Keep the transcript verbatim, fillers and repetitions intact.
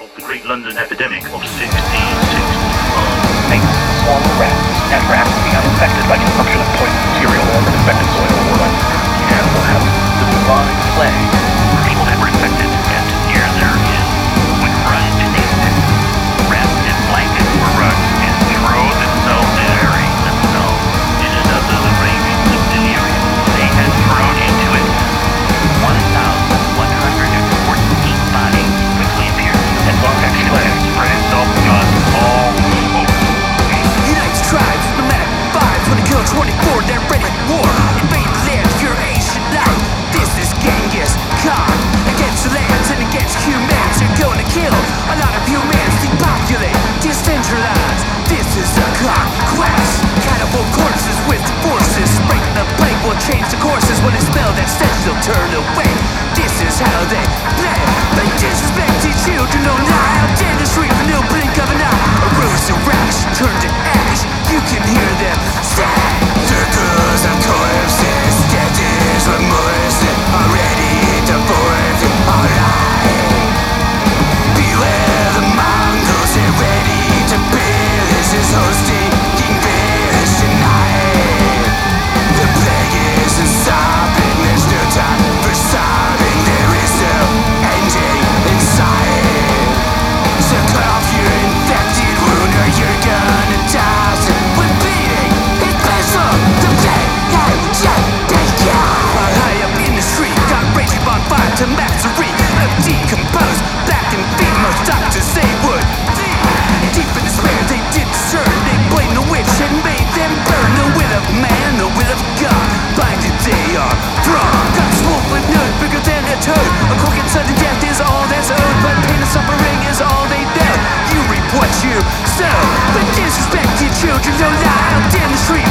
of the Great London Epidemic of sixteen sixty-five. Mates, swarm of rats, and rats being uninfected by consumption of poisoned cereal or infected soil or life. The animal has the bubonic plague. People that were infected and near their end would run to these pits. Wrapped in blankets or rugs and throw themselves in airing themselves in another raving of delirium they had thrown into it. one thousand one hundred fourteen bodies quickly appeared, and low-action land spread itself beyond all hope. Unites tribes, nomadic vibes, when they kill twenty-four, they're ready for war. Invade land, pure ancient life. This is Genghis Khan. Against the lands and against humans, they're gonna kill a lot of humans. Depopulate, decentralize. This is a conquest. Cannibal corpses with forces. Breaking the plague will change the courses. When they smell that stench, they'll turn away. This is how they play. They disrespect each you to no lie. Out in the street for no blink of an eye. A rose to rash, turn to ash. You can hear them say, circles of corpses, sketches with remorse. Already divorced, alright. Beware the Mongols, they're ready to build. This is hosting King Beer's tonight. The plague isn't stopping, there's no time for sobbing. There is no ending inside. So cut off your infected wound or you're gonna die. When bleeding, it bursts up the plague, and yet they die. While high up in the street, got raging on fire to mastery. I'm decomposed, black and feet, most doctors they would bleed. Deep in despair they did discern, they blamed the witch and made them burn. The will of man, the will of God, blinded they are from. Got swooped with nerve bigger than a toad. A quick and sudden death is all that's owed, but pain and suffering is all they know. You reap what you sow, but disrespected children don't lie out in the street.